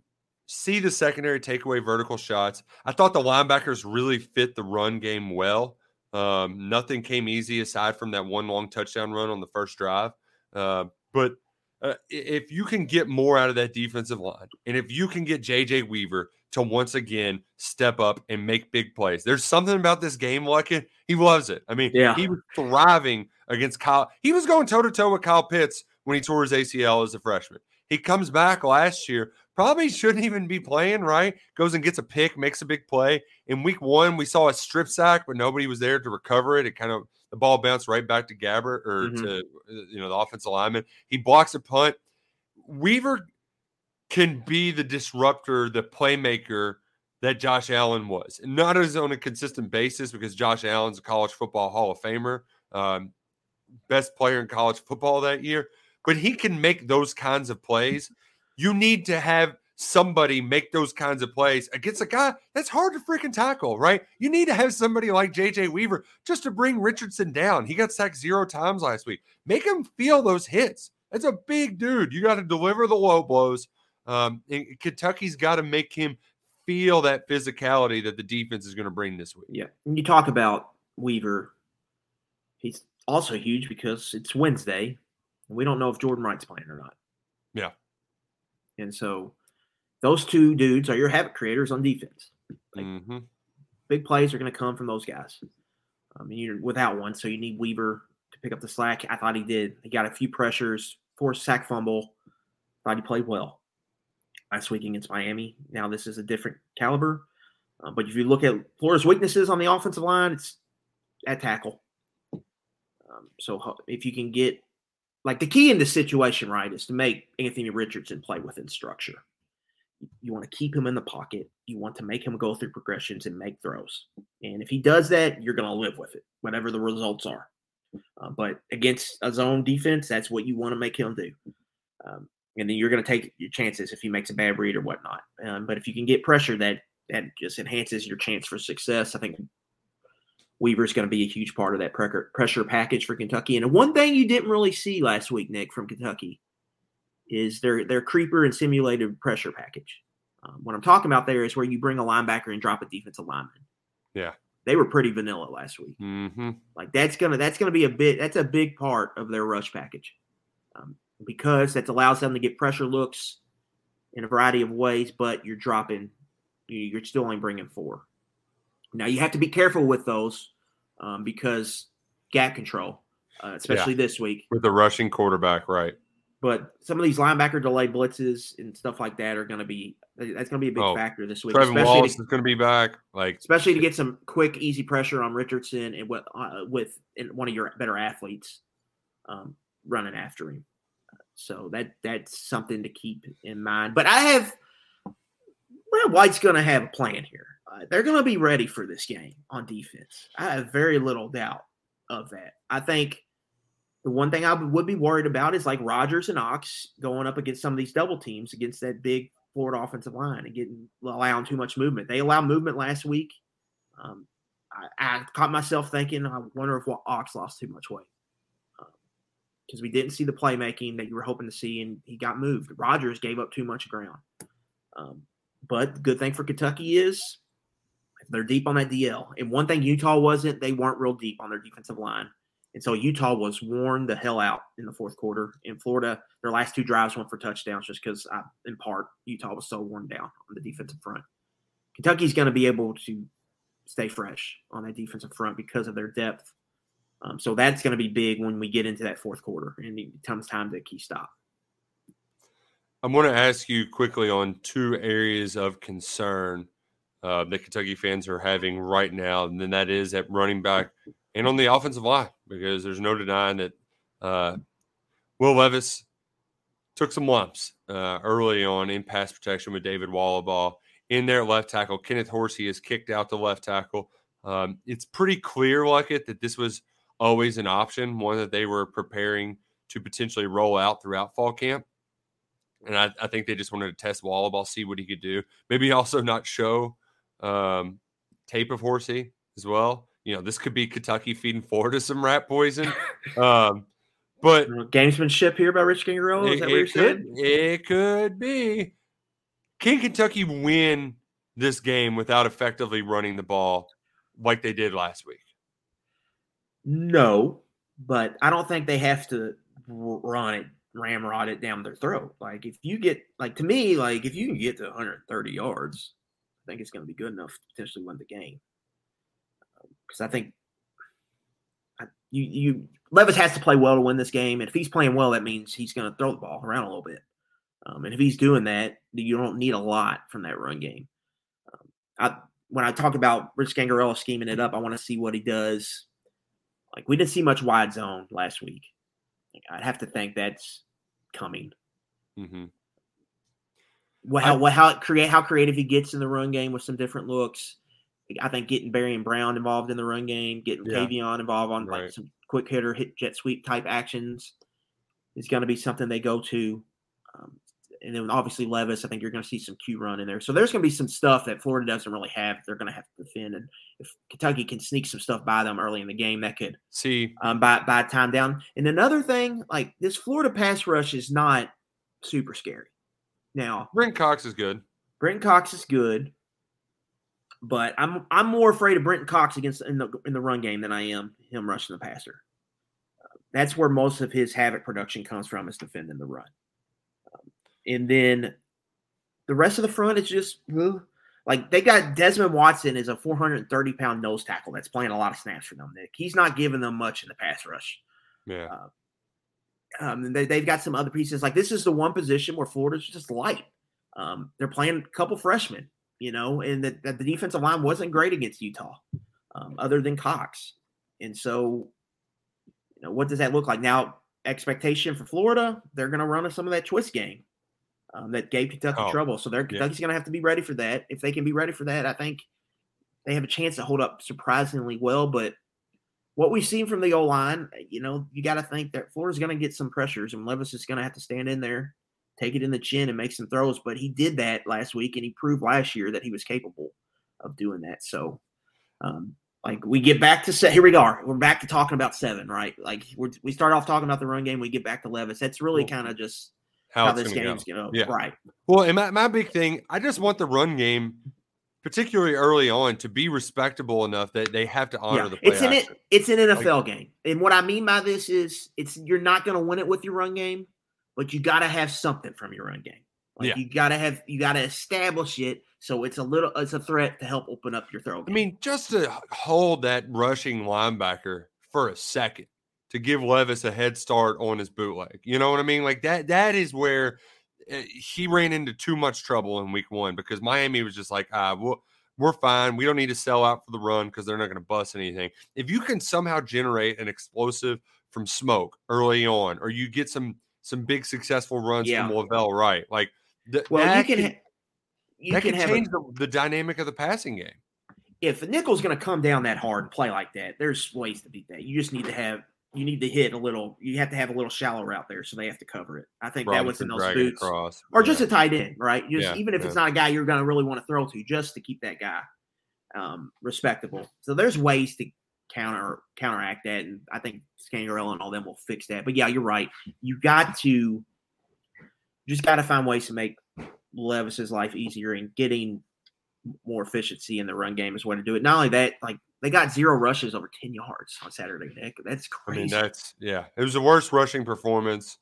see the secondary take away vertical shots, I thought the linebackers really fit the run game well. Um, nothing came easy aside from that one long touchdown run on the first drive. Uh, but uh, if you can get more out of that defensive line, and if you can get J J Weaver to once again step up and make big plays. There's something about this game, Luckett. He loves it. I mean, yeah. he was thriving against Kyle. He was going toe-to-toe with Kyle Pitts when he tore his A C L as a freshman. He comes back last year, probably shouldn't even be playing, right? Goes and gets a pick, makes a big play. In week one, we saw a strip sack, but nobody was there to recover it. It kind of – the ball bounced right back to Gabbert or mm-hmm. to, you know, the offensive lineman. He blocks a punt. Weaver – can be the disruptor, the playmaker that Josh Allen was. Not as on a consistent basis because Josh Allen's a college football Hall of Famer, um, best player in college football that year. But he can make those kinds of plays. You need to have somebody make those kinds of plays against a guy that's hard to freaking tackle, right? You need to have somebody like J J Weaver just to bring Richardson down. He got sacked zero times last week. Make him feel those hits. That's a big dude. You got to deliver the low blows. Um, Kentucky's got to make him feel that physicality that the defense is going to bring this week. Yeah. When you talk about Weaver, he's also huge because it's Wednesday, and we don't know if Jordan Wright's playing or not. Yeah. And so those two dudes are your havoc creators on defense. Like, mm-hmm. Big plays are going to come from those guys. I mean, you're without one, so you need Weaver to pick up the slack. I thought he did. He got a few pressures, forced sack fumble. Thought he played well last week against Miami. Now this is a different caliber. Uh, but if you look at Florida's weaknesses on the offensive line, it's at tackle. Um, so if you can get – like the key in this situation, right, is to make Anthony Richardson play within structure. You want to keep him in the pocket. You want to make him go through progressions and make throws. And if he does that, you're going to live with it, whatever the results are. Uh, but against a zone defense, that's what you want to make him do. Um, And then you're going to take your chances if he makes a bad read or whatnot. Um, but if you can get pressure, that that just enhances your chance for success. I think Weaver's going to be a huge part of that pressure package for Kentucky. And one thing you didn't really see last week, Nick, from Kentucky is their their creeper and simulated pressure package. Um, what I'm talking about there is where you bring a linebacker and drop a defensive lineman. Yeah, they were pretty vanilla last week. Mm-hmm. Like that's gonna that's gonna be a bit that's a big part of their rush package. Um, Because that allows them to get pressure looks in a variety of ways, but you're dropping, you're still only bringing four. Now you have to be careful with those um, because gap control, uh, especially yeah. this week with the rushing quarterback, right? But some of these linebacker delay blitzes and stuff like that are going to be – that's going to be a big oh, factor this week. Trevin Wallace to, is going to be back. like Especially to get some quick, easy pressure on Richardson and with, uh, with and one of your better athletes um, running after him. So that that's something to keep in mind. But I have – Brad White's going to have a plan here. Uh, they're going to be ready for this game on defense. I have very little doubt of that. I think – the one thing I would be worried about is like Rodgers and Ox going up against some of these double teams against that big Florida offensive line and getting allowing too much movement. They allowed movement last week. Um, I, I caught myself thinking, I wonder if Ox lost too much weight because um, we didn't see the playmaking that you were hoping to see, and he got moved. Rodgers gave up too much ground. Um, but the good thing for Kentucky is they're deep on that D L. And one thing Utah wasn't, they weren't real deep on their defensive line. And so Utah was worn the hell out in the fourth quarter. In Florida, their last two drives went for touchdowns just because, in part, Utah was so worn down on the defensive front. Kentucky's going to be able to stay fresh on that defensive front because of their depth. Um, so that's going to be big when we get into that fourth quarter and it comes time to key stop. I'm going to ask you quickly on two areas of concern uh, that Kentucky fans are having right now, and then that is at running back and on the offensive line, because there's no denying that uh, Will Levis took some lumps uh, early on in pass protection with David Wallabaugh in their left tackle. Kenneth Horsey is kicked out to left tackle. Um, it's pretty clear, like it, that this was always an option, one that they were preparing to potentially roll out throughout fall camp. And I, I think they just wanted to test Wallabaugh, see what he could do. Maybe also not show um, tape of Horsey as well. You know, this could be Kentucky feeding Florida some rat poison. Um, but gamesmanship here by Rich Gangarello? Is that what you're saying? It could be. Can Kentucky win this game without effectively running the ball like they did last week? No, but I don't think they have to run it, ramrod it down their throat. Like, if you get, like, to me, like, if you can get to one hundred thirty yards, I think it's going to be good enough to potentially win the game. Because I think I, you, you Levis has to play well to win this game. And if he's playing well, that means he's going to throw the ball around a little bit. Um, and if he's doing that, you don't need a lot from that run game. Um, I, when I talk about Rich Gangarello scheming it up, I want to see what he does. Like, we didn't see much wide zone last week. Like, I'd have to think that's coming. Mm-hmm. Well, how, I, well, how, create, how creative he gets in the run game with some different looks. I think getting Barion Brown involved in the run game, getting yeah. Tavion involved on right. like some quick hitter, hit jet sweep type actions is going to be something they go to. Um, and then obviously Levis, I think you're going to see some Q run in there. So there's going to be some stuff that Florida doesn't really have. They're going to have to defend. And if Kentucky can sneak some stuff by them early in the game, that could see um, by, by time down. And another thing, like this Florida pass rush is not super scary. Now, Brenton Cox is good. Brenton Cox is good. But I'm I'm more afraid of Brenton Cox against in the in the run game than I am him rushing the passer. Uh, that's where most of his havoc production comes from, is defending the run. Um, and then the rest of the front is just like they got Desmond Watson is a four hundred thirty pound nose tackle that's playing a lot of snaps for them. Nick, he's not giving them much in the pass rush. Yeah. Uh, um, and they they've got some other pieces. Like, this is the one position where Florida's just light. Um, they're playing a couple freshmen. You know, and that the defensive line wasn't great against Utah, um, other than Cox. And so, you know, what does that look like? Now, expectation for Florida, they're going to run some of that twist game um, that gave Kentucky oh, trouble. So they're, Kentucky's yeah. going to have to be ready for that. If they can be ready for that, I think they have a chance to hold up surprisingly well. But what we've seen from the O-line, you know, you got to think that Florida's going to get some pressures, and Levis is going to have to stand in there, take it in the chin, and make some throws. But he did that last week, and he proved last year that he was capable of doing that. So, um, like, we get back to se- – here we are. We're back to talking about seven, right? Like, we're, we start off talking about the run game. We get back to Levis. That's really kind of just how, how this game's going to go. Yeah. Right. Well, and my, my big thing, I just want the run game, particularly early on, to be respectable enough that they have to honor yeah. the play it's an, action. It's an N F L like, game. And what I mean by this is it's you're not going to win it with your run game. But you got to have something from your run game. Like yeah. you got to have, you got to establish it. So it's a little, it's a threat to help open up your throw game. I mean, just to hold that rushing linebacker for a second to give Levis a head start on his bootleg. You know what I mean? Like that, that is where he ran into too much trouble in week one, because Miami was just like, ah, well, we're fine. We don't need to sell out for the run because they're not going to bust anything. If you can somehow generate an explosive from smoke early on, or you get some some big successful runs yeah. from La'Vell Wright, like th- well, that you can, can, you that can, can change a, the, the dynamic of the passing game. If the nickel's going to come down that hard and play like that, there's ways to beat that. You just need to have you need to hit a little. You have to have a little shallow route there, so they have to cover it. I think Robinson, that was in those boots, across. Or yeah. just a tight end, right? Just, yeah, even if yeah. it's not a guy you're going to really want to throw to, just to keep that guy um, respectable. So there's ways to counter counteract that, and I think Scangarello and all them will fix that. But yeah, you're right. You got to just got to find ways to make Levis's life easier, and getting more efficiency in the run game is way to do it. Not only that, like. They got zero rushes over ten yards on Saturday. Nick. That's crazy. I mean, that's yeah. It was the worst rushing performance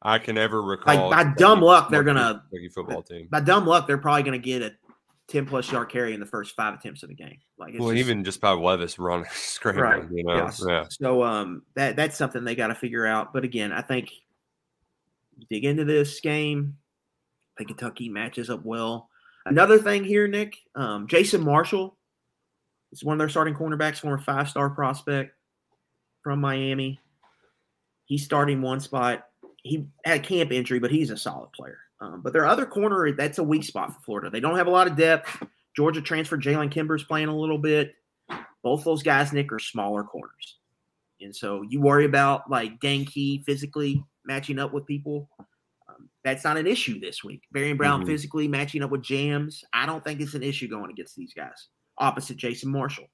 I can ever recall. Like by dumb luck, they're gonna football team. By dumb luck, they're probably gonna get a ten plus yard carry in the first five attempts of the game. Like, it's well, just, even just by Levis running, screaming, right. you know. Yeah. Yeah. So um, that that's something they got to figure out. But again, I think you dig into this game. I think Kentucky matches up well. Another thing here, Nick, um, Jason Marshall. It's one of their starting cornerbacks, former five-star prospect from Miami. He's starting one spot. He had a camp injury, but he's a solid player. Um, but their other corner, that's a weak spot for Florida. They don't have a lot of depth. Georgia transferred Jalen Kimber's playing a little bit. Both those guys, Nick, are smaller corners. And so you worry about, like, Dankey physically matching up with people. Um, that's not an issue this week. Barion Brown mm-hmm. physically matching up with Jams. I don't think it's an issue going against these guys. Opposite Jason Marshall.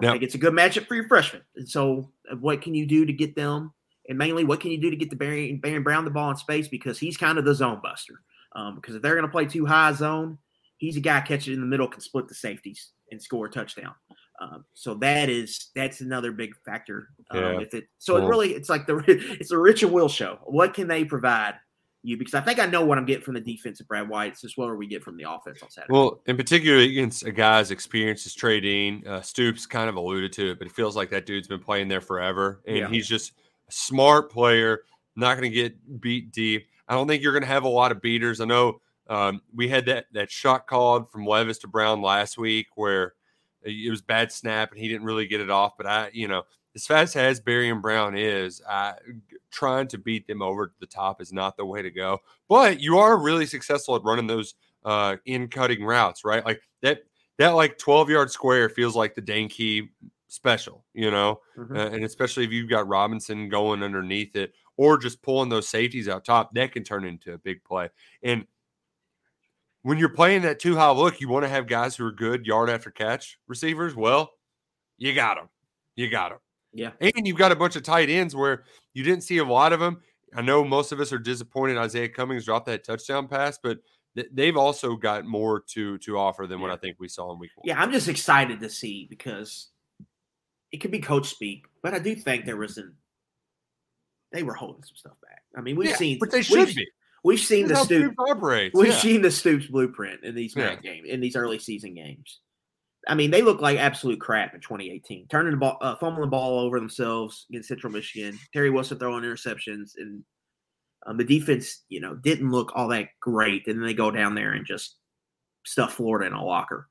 I now, think it's a good matchup for your freshmen. And so what can you do to get them? And mainly what can you do to get the Barion, Barion Brown the ball in space? Because he's kind of the zone buster. Um, because if they're going to play too high zone, he's a guy catching in the middle, can split the safeties and score a touchdown. Um, so that is that's another big factor. Um, yeah. if it, so cool. it really it's like the it's a Rich and Will show. What can they provide? You because I think I know what I'm getting from the defense of Brad White. It's just what we get from the offense on Saturday. Well, in particular against a guy's experience as Trey Dean, uh, Stoops kind of alluded to it, but it feels like that dude's been playing there forever, and yeah. he's just a smart player. Not going to get beat deep. I don't think you're going to have a lot of beaters. I know um, we had that that shot called from Levis to Brown last week where it was bad snap and he didn't really get it off. But I, you know. As fast as Barion Brown is, uh, trying to beat them over to the top is not the way to go. But you are really successful at running those uh, in-cutting routes, right? Like that, that like twelve-yard square feels like the Dankey special, you know? Mm-hmm. Uh, and especially if you've got Robinson going underneath it or just pulling those safeties out top, that can turn into a big play. And when you're playing that too-high look, you want to have guys who are good yard-after-catch receivers. Well, you got them. You got them. Yeah, and you've got a bunch of tight ends where you didn't see a lot of them. I know most of us are disappointed Isaiah Cummings dropped that touchdown pass, but th- they've also got more to to offer than yeah. what I think we saw in week one. Yeah, I'm just excited to see because it could be coach speak, but I do think there was an they were holding some stuff back. I mean, we've yeah, seen, but they should we've, be. We've seen the Stoops operates. We've yeah. seen the Stoops blueprint in these yeah. games, in these early season games. I mean, they look like absolute crap in twenty eighteen. Turning the ball, uh, fumbling the ball over themselves against Central Michigan. Terry Wilson throwing interceptions, and um, the defense, you know, didn't look all that great. And then they go down there and just stuff Florida in a locker.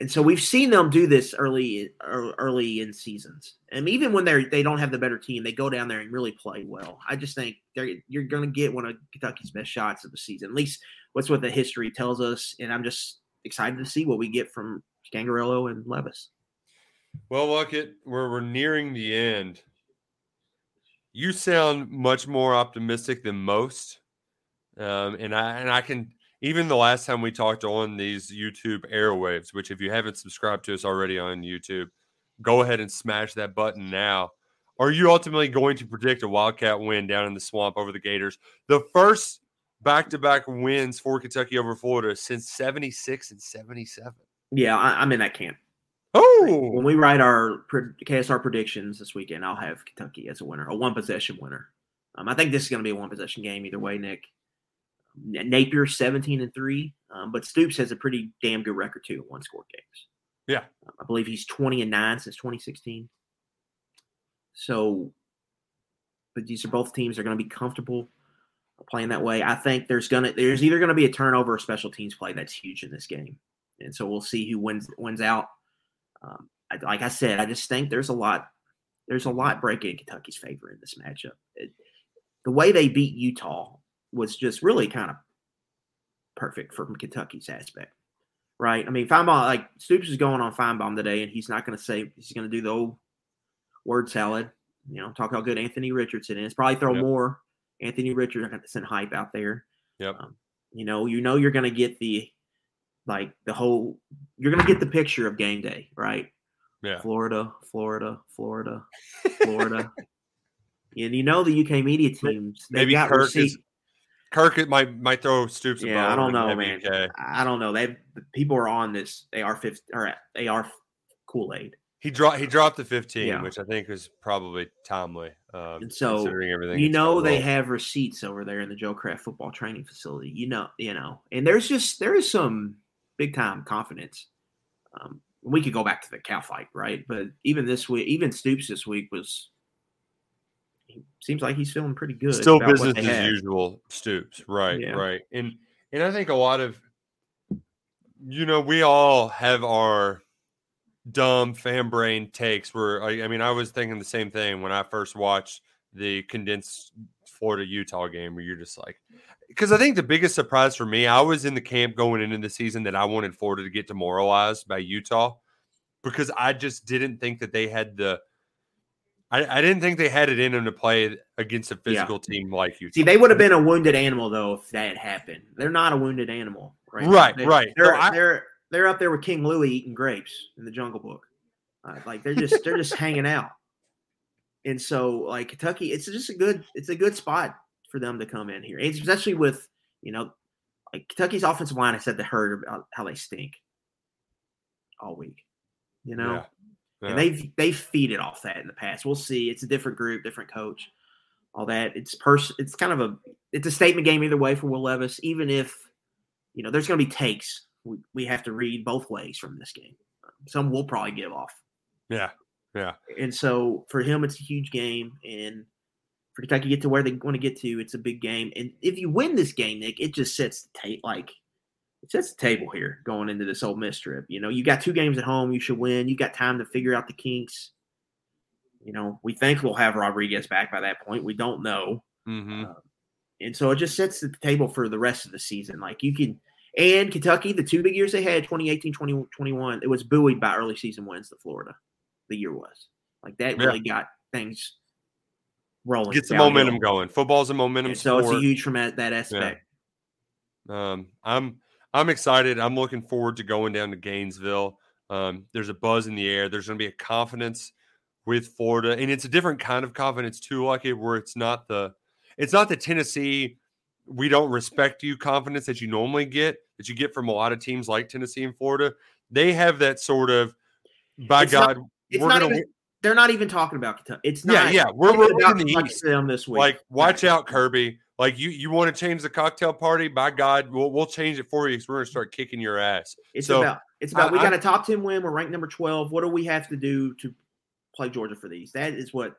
And so we've seen them do this early, early in seasons. And even when they they don't have the better team, they go down there and really play well. I just think they're you're going to get one of Kentucky's best shots of the season. At least that's what the history tells us. And I'm just. Excited to see what we get from Gangarello and Levis. Well, look it, we're we're nearing the end. You sound much more optimistic than most, um, and I and I can even the last time we talked on these YouTube airwaves. Which, if you haven't subscribed to us already on YouTube, go ahead and smash that button now. Are you ultimately going to predict a Wildcat win down in the swamp over the Gators? The first. Back-to-back wins for Kentucky over Florida since seventy-six and seventy-seven. Yeah, I, I'm in that camp. Oh! When we write our K S R predictions this weekend, I'll have Kentucky as a winner, a one-possession winner. Um, I think this is going to be a one-possession game either way, Nick. Napier, seventeen and three, um, but Stoops has a pretty damn good record, too, in one-score games. Yeah. Um, I believe he's twenty and nine since twenty sixteen. So, but these are both teams that are going to be comfortable playing that way. I think there's gonna there's either going to be a turnover or special teams play that's huge in this game, and so we'll see who wins wins out. Um, I, like I said, I just think there's a lot there's a lot breaking in Kentucky's favor in this matchup. It, the way they beat Utah was just really kind of perfect from Kentucky's aspect, right? I mean, Feinbaum, like Stoops is going on Feinbaum today, and he's not going to say he's going to do the old word salad, you know, talk how good Anthony Richardson is. Probably throw yep. more Anthony Richardson hype out there. Yep. Um, you know, you know, you're going to get the, like the whole, you're going to get the picture of game day, right? Yeah. Florida, Florida, Florida, Florida. And you know, the U K media teams, they got Kirk receipt. Is, Kirk might, might throw Stoops. Yeah. I don't know, man. U K. I don't know. They people are on this. They are fifth or they are Kool-Aid. He dropped. He dropped the fifteen, yeah. which I think is probably timely. Um, and so, considering everything, you know, they have receipts over there in the Joe Kraft football training facility. You know, you know, and there's just there is some big time confidence. Um, we could go back to the cow fight, right? But even this week, even Stoops this week was. He seems like he's feeling pretty good. Still business as had. usual, Stoops. Right, yeah. right, and and I think a lot of, you know, we all have our dumb fan brain takes where I, I mean I was thinking the same thing when I first watched the condensed Florida Utah game, where you're just like, because I think the biggest surprise for me, I was in the camp going into the season that I wanted Florida to get demoralized by Utah, because I just didn't think that they had the I, I didn't think they had it in them to play against a physical yeah. team like Utah. See, they would have been a wounded animal though if that had happened. They're not a wounded animal, right? Right, they, right. They're, so I, they're They're up there with King Louie eating grapes in the Jungle Book, uh, like they're just they're just hanging out, and so like Kentucky, it's just a good it's a good spot for them to come in here, and especially with you know like Kentucky's offensive line. I said to her about how they stink all week, you know, yeah. Yeah. and they they feed it off that in the past. We'll see. It's a different group, different coach, all that. It's pers- It's kind of a it's a statement game either way for Will Levis, even if you know there's going to be takes. We we have to read both ways from this game. Some we'll probably give off. Yeah, yeah. And so for him, it's a huge game. And for Kentucky to get to where they want to get to, it's a big game. And if you win this game, Nick, it just sets the table. Like it sets the table here going into this Ole Miss trip. You know, you got two games at home. You should win. You got time to figure out the kinks. You know, we think we'll have Rodriguez back by that point. We don't know. Mm-hmm. Uh, and so it just sets the table for the rest of the season. Like you can. And Kentucky, the two big years they had, twenty eighteen, twenty twenty-one, it was buoyed by early season wins to Florida. The year was. Like that yeah. really got things rolling. Gets the momentum going. Football's a momentum and sport. So it's a huge from that aspect. Yeah. Um, I'm I'm excited. I'm looking forward to going down to Gainesville. Um, there's a buzz in the air. There's going to be a confidence with Florida. And it's a different kind of confidence too, Lucky, where it's not the it's not the Tennessee we don't respect you confidence that you normally get, that you get from a lot of teams like Tennessee and Florida. They have that sort of, by it's God, not, it's we're not gonna, even, they're not even talking about Kentucky. It's not. Yeah, yeah. We're, we're about in the East. Them this week. Like, watch right. out, Kirby. Like, you, you want to change the cocktail party? By God, we'll, we'll change it for you because we're going to start kicking your ass. It's so, about, it's about I, we got I, a top ten win. We're ranked number twelve. What do we have to do to play Georgia for these? That is what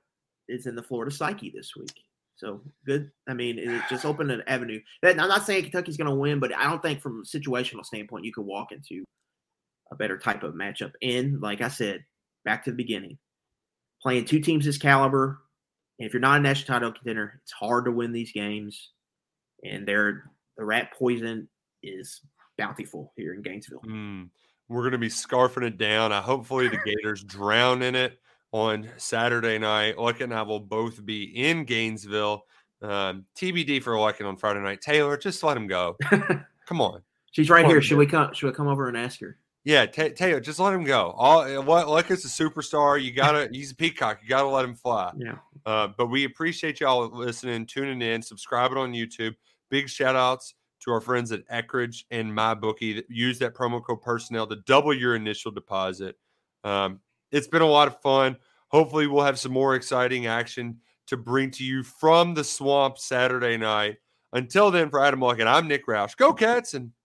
is in the Florida psyche this week. So good. I mean, it just opened an avenue. That, I'm not saying Kentucky's going to win, but I don't think from a situational standpoint you could walk into a better type of matchup. And like I said, back to the beginning, playing two teams this caliber, and if you're not a national title contender, it's hard to win these games. And they're, the rat poison is bountiful here in Gainesville. Mm, we're going to be scarfing it down. I hopefully the Gators drown in it. On Saturday night, Luckett and I will both be in Gainesville. Um, T B D for Luckett on Friday night. Taylor, just let him go. Come on. She's right come here. Should go. we come? Should we come over and ask her? Yeah, t- Taylor, just let him go. All Luckett's a superstar. You gotta. He's a peacock. You gotta let him fly. Yeah. Uh, but we appreciate y'all listening, tuning in, subscribing on YouTube. Big shout outs to our friends at Eckrich and MyBookie. Use that promo code personnel to double your initial deposit. Um, It's been a lot of fun. Hopefully we'll have some more exciting action to bring to you from the swamp Saturday night. Until then, for Adam Luckett, I'm Nick Roush. Go Cats and